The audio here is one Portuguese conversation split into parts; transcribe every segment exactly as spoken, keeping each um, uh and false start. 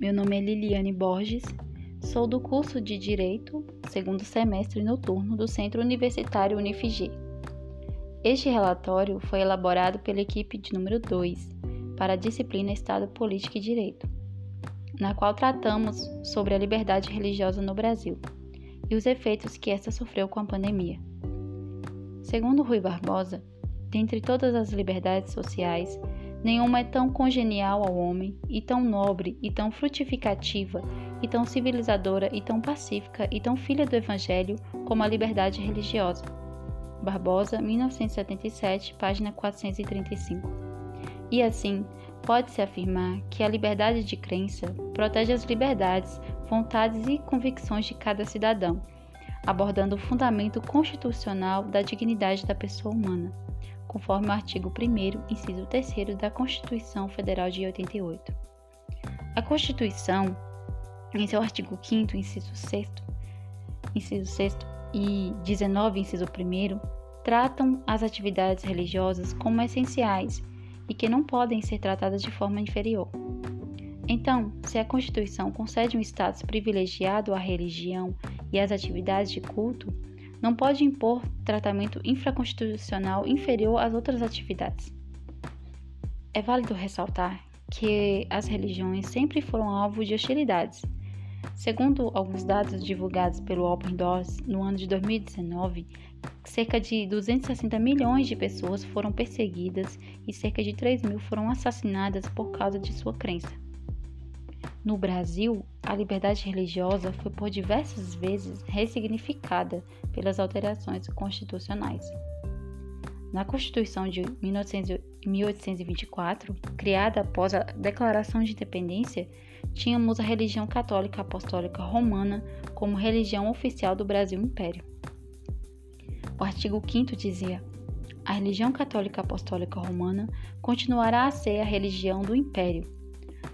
Meu nome é Liliane Borges, sou do curso de Direito, segundo semestre noturno do Centro Universitário Unifigê. Este relatório foi elaborado pela equipe de número dois, para a disciplina Estado, Política e Direito, na qual tratamos sobre a liberdade religiosa no Brasil e os efeitos que esta sofreu com a pandemia. Segundo Rui Barbosa, dentre todas as liberdades sociais, nenhuma é tão congenial ao homem, e tão nobre, e tão frutificativa, e tão civilizadora, e tão pacífica, e tão filha do Evangelho, como a liberdade religiosa. Barbosa, mil novecentos e setenta e sete, página quatrocentos e trinta e cinco. E assim, pode-se afirmar que a liberdade de crença protege as liberdades, vontades e convicções de cada cidadão, abordando o fundamento constitucional da dignidade da pessoa humana, conforme o artigo primeiro, inciso terceiro da Constituição Federal de oitenta e oito. A Constituição, em seu artigo quinto, inciso sexto, inciso sexto e dezenove, inciso primeiro, tratam as atividades religiosas como essenciais e que não podem ser tratadas de forma inferior. Então, se a Constituição concede um status privilegiado à religião e às atividades de culto, não pode impor tratamento infraconstitucional inferior às outras atividades. É válido ressaltar que as religiões sempre foram alvo de hostilidades. Segundo alguns dados divulgados pelo Open Doors, no ano de dois mil e dezenove, cerca de duzentos e sessenta milhões de pessoas foram perseguidas e cerca de três mil foram assassinadas por causa de sua crença. No Brasil, a liberdade religiosa foi por diversas vezes ressignificada pelas alterações constitucionais. Na Constituição de mil oitocentos e vinte e quatro, criada após a Declaração de Independência, tínhamos a religião católica apostólica romana como religião oficial do Brasil Império. O artigo quinto dizia: a religião católica apostólica romana continuará a ser a religião do Império.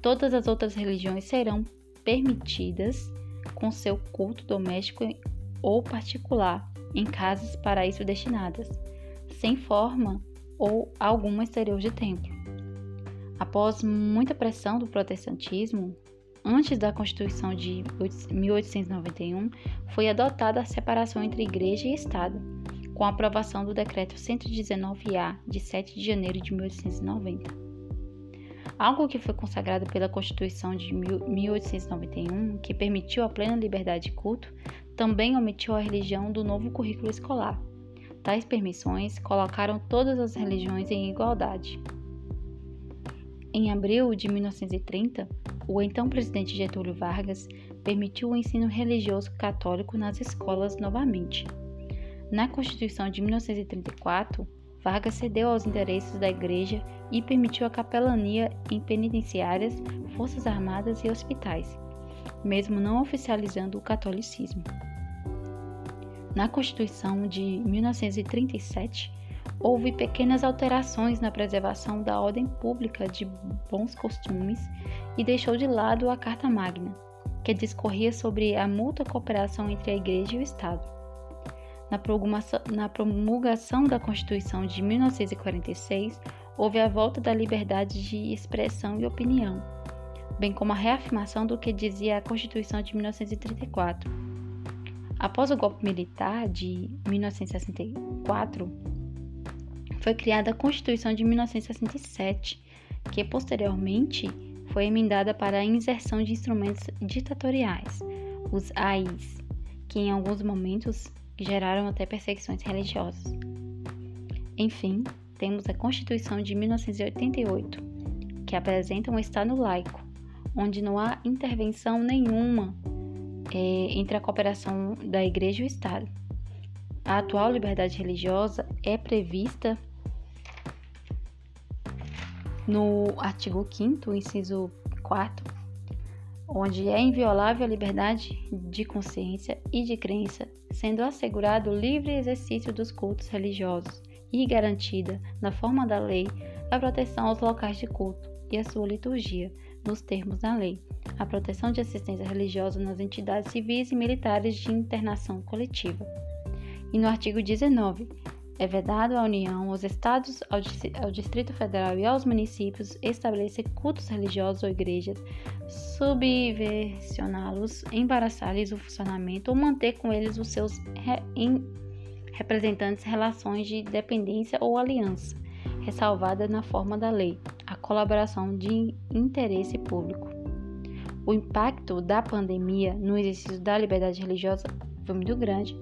Todas as outras religiões serão permitidas com seu culto doméstico ou particular, em casas para isso destinadas, sem forma ou alguma exterior de templo. Após muita pressão do protestantismo, antes da Constituição de mil oitocentos e noventa e um, foi adotada a separação entre Igreja e Estado, com a aprovação do Decreto cento e dezenove A, de sete de janeiro de mil oitocentos e noventa. Algo que foi consagrado pela Constituição de mil oitocentos e noventa e um, que permitiu a plena liberdade de culto, também omitiu a religião do novo currículo escolar. Tais permissões colocaram todas as religiões em igualdade. Em abril de mil novecentos e trinta, o então presidente Getúlio Vargas permitiu o ensino religioso católico nas escolas novamente. Na Constituição de mil novecentos e trinta e quatro, Vargas cedeu aos interesses da Igreja e permitiu a capelania em penitenciárias, forças armadas e hospitais, mesmo não oficializando o catolicismo. Na Constituição de mil novecentos e trinta e sete, houve pequenas alterações na preservação da ordem pública de bons costumes e deixou de lado a Carta Magna, que discorria sobre a mútua cooperação entre a Igreja e o Estado. Na promulgação da Constituição de mil novecentos e quarenta e seis, houve a volta da liberdade de expressão e opinião, bem como a reafirmação do que dizia a Constituição de mil novecentos e trinta e quatro. Após o golpe militar de mil novecentos e sessenta e quatro, foi criada a Constituição de mil novecentos e sessenta e sete, que posteriormente foi emendada para a inserção de instrumentos ditatoriais, os A Is, que em alguns momentos geraram até perseguições religiosas. Enfim, temos a Constituição de mil novecentos e oitenta e oito, que apresenta um Estado laico, onde não há intervenção nenhuma é, entre a cooperação da Igreja e o Estado. A atual liberdade religiosa é prevista no artigo quinto, inciso quarto, onde é inviolável a liberdade de consciência e de crença, sendo assegurado o livre exercício dos cultos religiosos e garantida, na forma da lei, a proteção aos locais de culto e à sua liturgia, nos termos da lei, a proteção de assistência religiosa nas entidades civis e militares de internação coletiva. E no artigo dezenove, é vedado à União, aos Estados, ao Distrito Federal e aos municípios estabelecer cultos religiosos ou igrejas, subversioná-los, embaraçar-lhes o funcionamento ou manter com eles os seus re- em representantes relações de dependência ou aliança, ressalvada na forma da lei, a colaboração de interesse público. O impacto da pandemia no exercício da liberdade religiosa foi muito grande.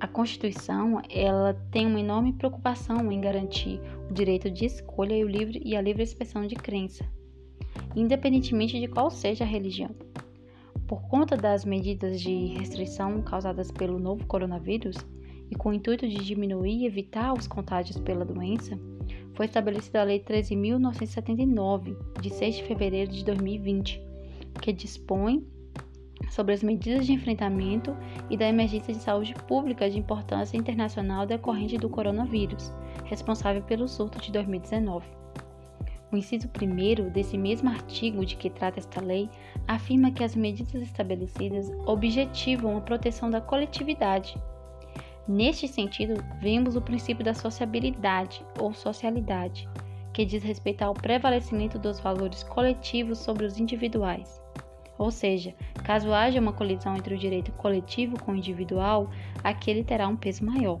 A Constituição, ela tem uma enorme preocupação em garantir o direito de escolha e, o livre, e a livre expressão de crença, independentemente de qual seja a religião. Por conta das medidas de restrição causadas pelo novo coronavírus e com o intuito de diminuir e evitar os contágios pela doença, foi estabelecida a Lei treze mil novecentos e setenta e nove, de seis de fevereiro de dois mil e vinte, que dispõe sobre as medidas de enfrentamento e da emergência de saúde pública de importância internacional decorrente do coronavírus, responsável pelo surto de dois mil e dezenove. O inciso primeiro desse mesmo artigo de que trata esta lei afirma que as medidas estabelecidas objetivam a proteção da coletividade. Neste sentido, vemos o princípio da sociabilidade ou socialidade, que diz respeito ao prevalecimento dos valores coletivos sobre os individuais. Ou seja, caso haja uma colisão entre o direito coletivo com o individual, aquele terá um peso maior.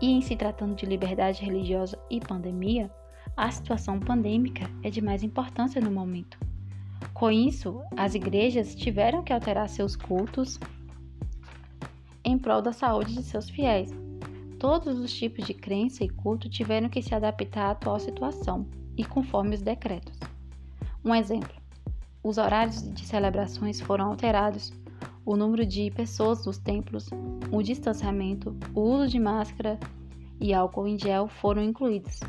E em se tratando de liberdade religiosa e pandemia, a situação pandêmica é de mais importância no momento. Com isso, as igrejas tiveram que alterar seus cultos em prol da saúde de seus fiéis. Todos os tipos de crença e culto tiveram que se adaptar à atual situação e conforme os decretos. Um exemplo. Os horários de celebrações foram alterados, o número de pessoas nos templos, o distanciamento, o uso de máscara e álcool em gel foram incluídos.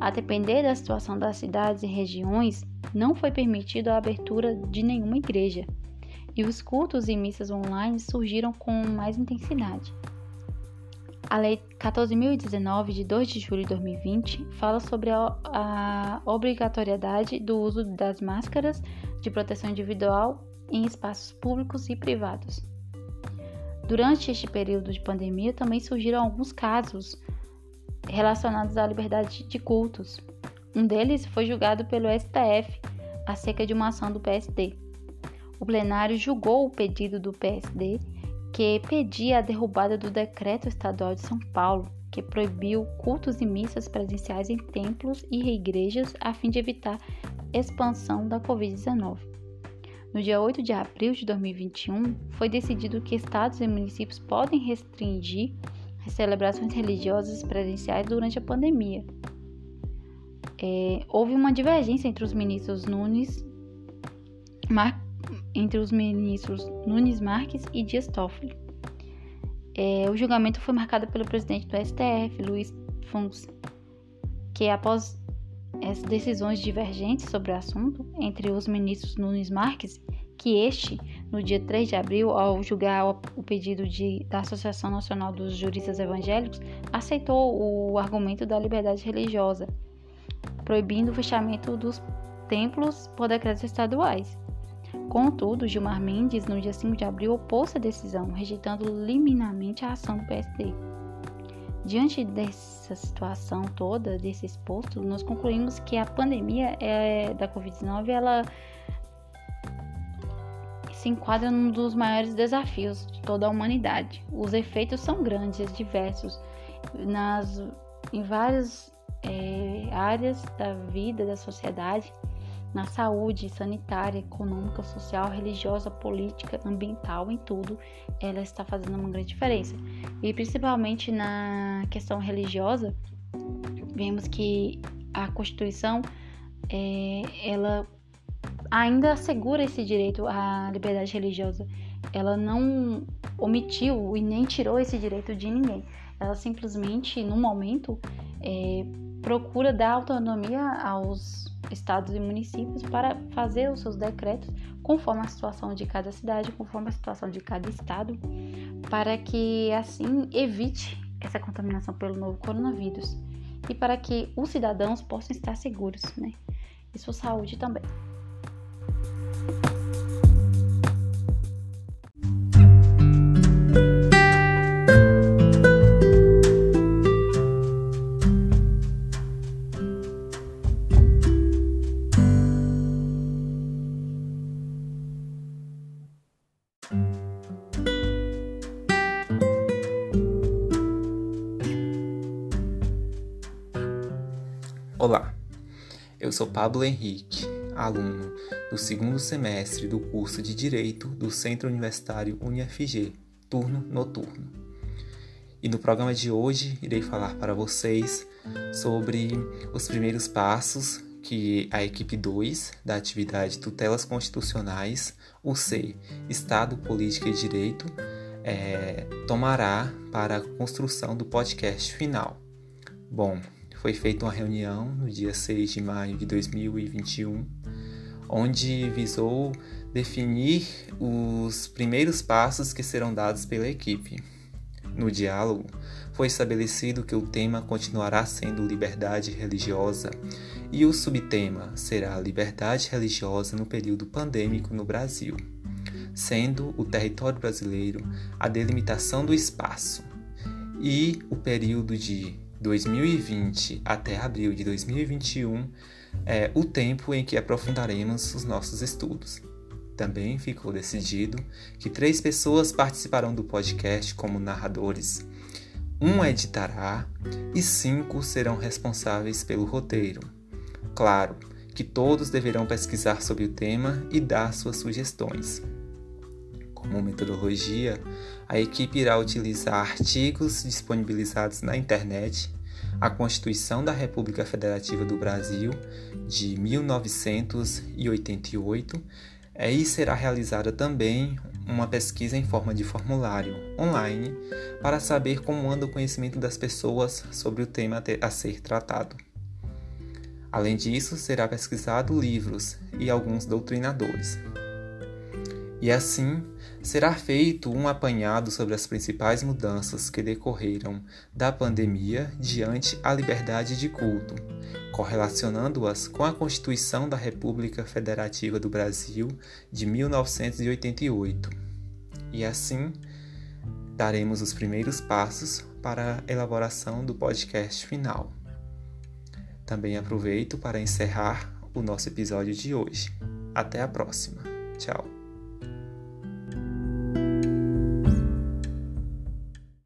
A depender da situação das cidades e regiões, não foi permitida a abertura de nenhuma igreja, e os cultos e missas online surgiram com mais intensidade. A Lei catorze mil e dezenove, de dois de julho de dois mil e vinte, fala sobre a, a obrigatoriedade do uso das máscaras de proteção individual em espaços públicos e privados. Durante este período de pandemia, também surgiram alguns casos relacionados à liberdade de cultos. Um deles foi julgado pelo S T F, acerca de uma ação do P S D. O plenário julgou o pedido do P S D, que pedia a derrubada do decreto estadual de São Paulo, que proibiu cultos e missas presenciais em templos e igrejas a fim de evitar expansão da covid dezenove. No dia oito de abril de dois mil e vinte e um, foi decidido que estados e municípios podem restringir as celebrações religiosas presenciais durante a pandemia. É, houve uma divergência entre os ministros Nunes Marques entre os ministros Nunes Marques e Dias Toffoli. É, o julgamento foi marcado pelo presidente do S T F, Luiz Fux, que após as decisões divergentes sobre o assunto entre os ministros Nunes Marques, que este, no dia três de abril, ao julgar o pedido de, da Associação Nacional dos Juristas Evangélicos, aceitou o argumento da liberdade religiosa, proibindo o fechamento dos templos por decretos estaduais. Contudo, Gilmar Mendes, no dia cinco de abril, opôs-se à decisão, rejeitando liminarmente a ação do P S D. Diante dessa situação toda, desse exposto, nós concluímos que a pandemia é, da covid dezenove ela se enquadra num dos maiores desafios de toda a humanidade. Os efeitos são grandes, diversos, nas, em várias é, áreas da vida, da sociedade, na saúde, sanitária, econômica, social, religiosa, política, ambiental, em tudo, ela está fazendo uma grande diferença. E principalmente na questão religiosa, vemos que a Constituição, é, ela ainda assegura esse direito à liberdade religiosa. Ela não omitiu e nem tirou esse direito de ninguém. Ela simplesmente, no momento, é, procura dar autonomia aos estados e municípios para fazer os seus decretos conforme a situação de cada cidade, conforme a situação de cada estado, para que assim evite essa contaminação pelo novo coronavírus e para que os cidadãos possam estar seguros, né? E sua saúde também. Olá, eu sou Pablo Henrique, aluno do segundo semestre do curso de Direito do Centro Universitário Unifigê, turno noturno. E no programa de hoje irei falar para vocês sobre os primeiros passos que a equipe dois da atividade Tutelas Constitucionais, o C, Estado, Política e Direito, é, tomará para a construção do podcast final. Bom, foi feita uma reunião no dia seis de maio de dois mil e vinte e um, onde visou definir os primeiros passos que serão dados pela equipe. No diálogo, foi estabelecido que o tema continuará sendo liberdade religiosa e o subtema será liberdade religiosa no período pandêmico no Brasil, sendo o território brasileiro a delimitação do espaço e o período de dois mil e vinte até abril de dois mil e vinte e um é o tempo em que aprofundaremos os nossos estudos. Também ficou decidido que três pessoas participarão do podcast como narradores, um editará e cinco serão responsáveis pelo roteiro. Claro que todos deverão pesquisar sobre o tema e dar suas sugestões. Como metodologia, a equipe irá utilizar artigos disponibilizados na internet, a Constituição da República Federativa do Brasil, de mil novecentos e oitenta e oito, Aí será realizada também uma pesquisa em forma de formulário online para saber como anda o conhecimento das pessoas sobre o tema a ser tratado. Além disso, será pesquisado livros e alguns doutrinadores. E assim, será feito um apanhado sobre as principais mudanças que decorreram da pandemia diante à liberdade de culto, correlacionando-as com a Constituição da República Federativa do Brasil de mil novecentos e oitenta e oito. E assim, daremos os primeiros passos para a elaboração do podcast final. Também aproveito para encerrar o nosso episódio de hoje. Até a próxima. Tchau.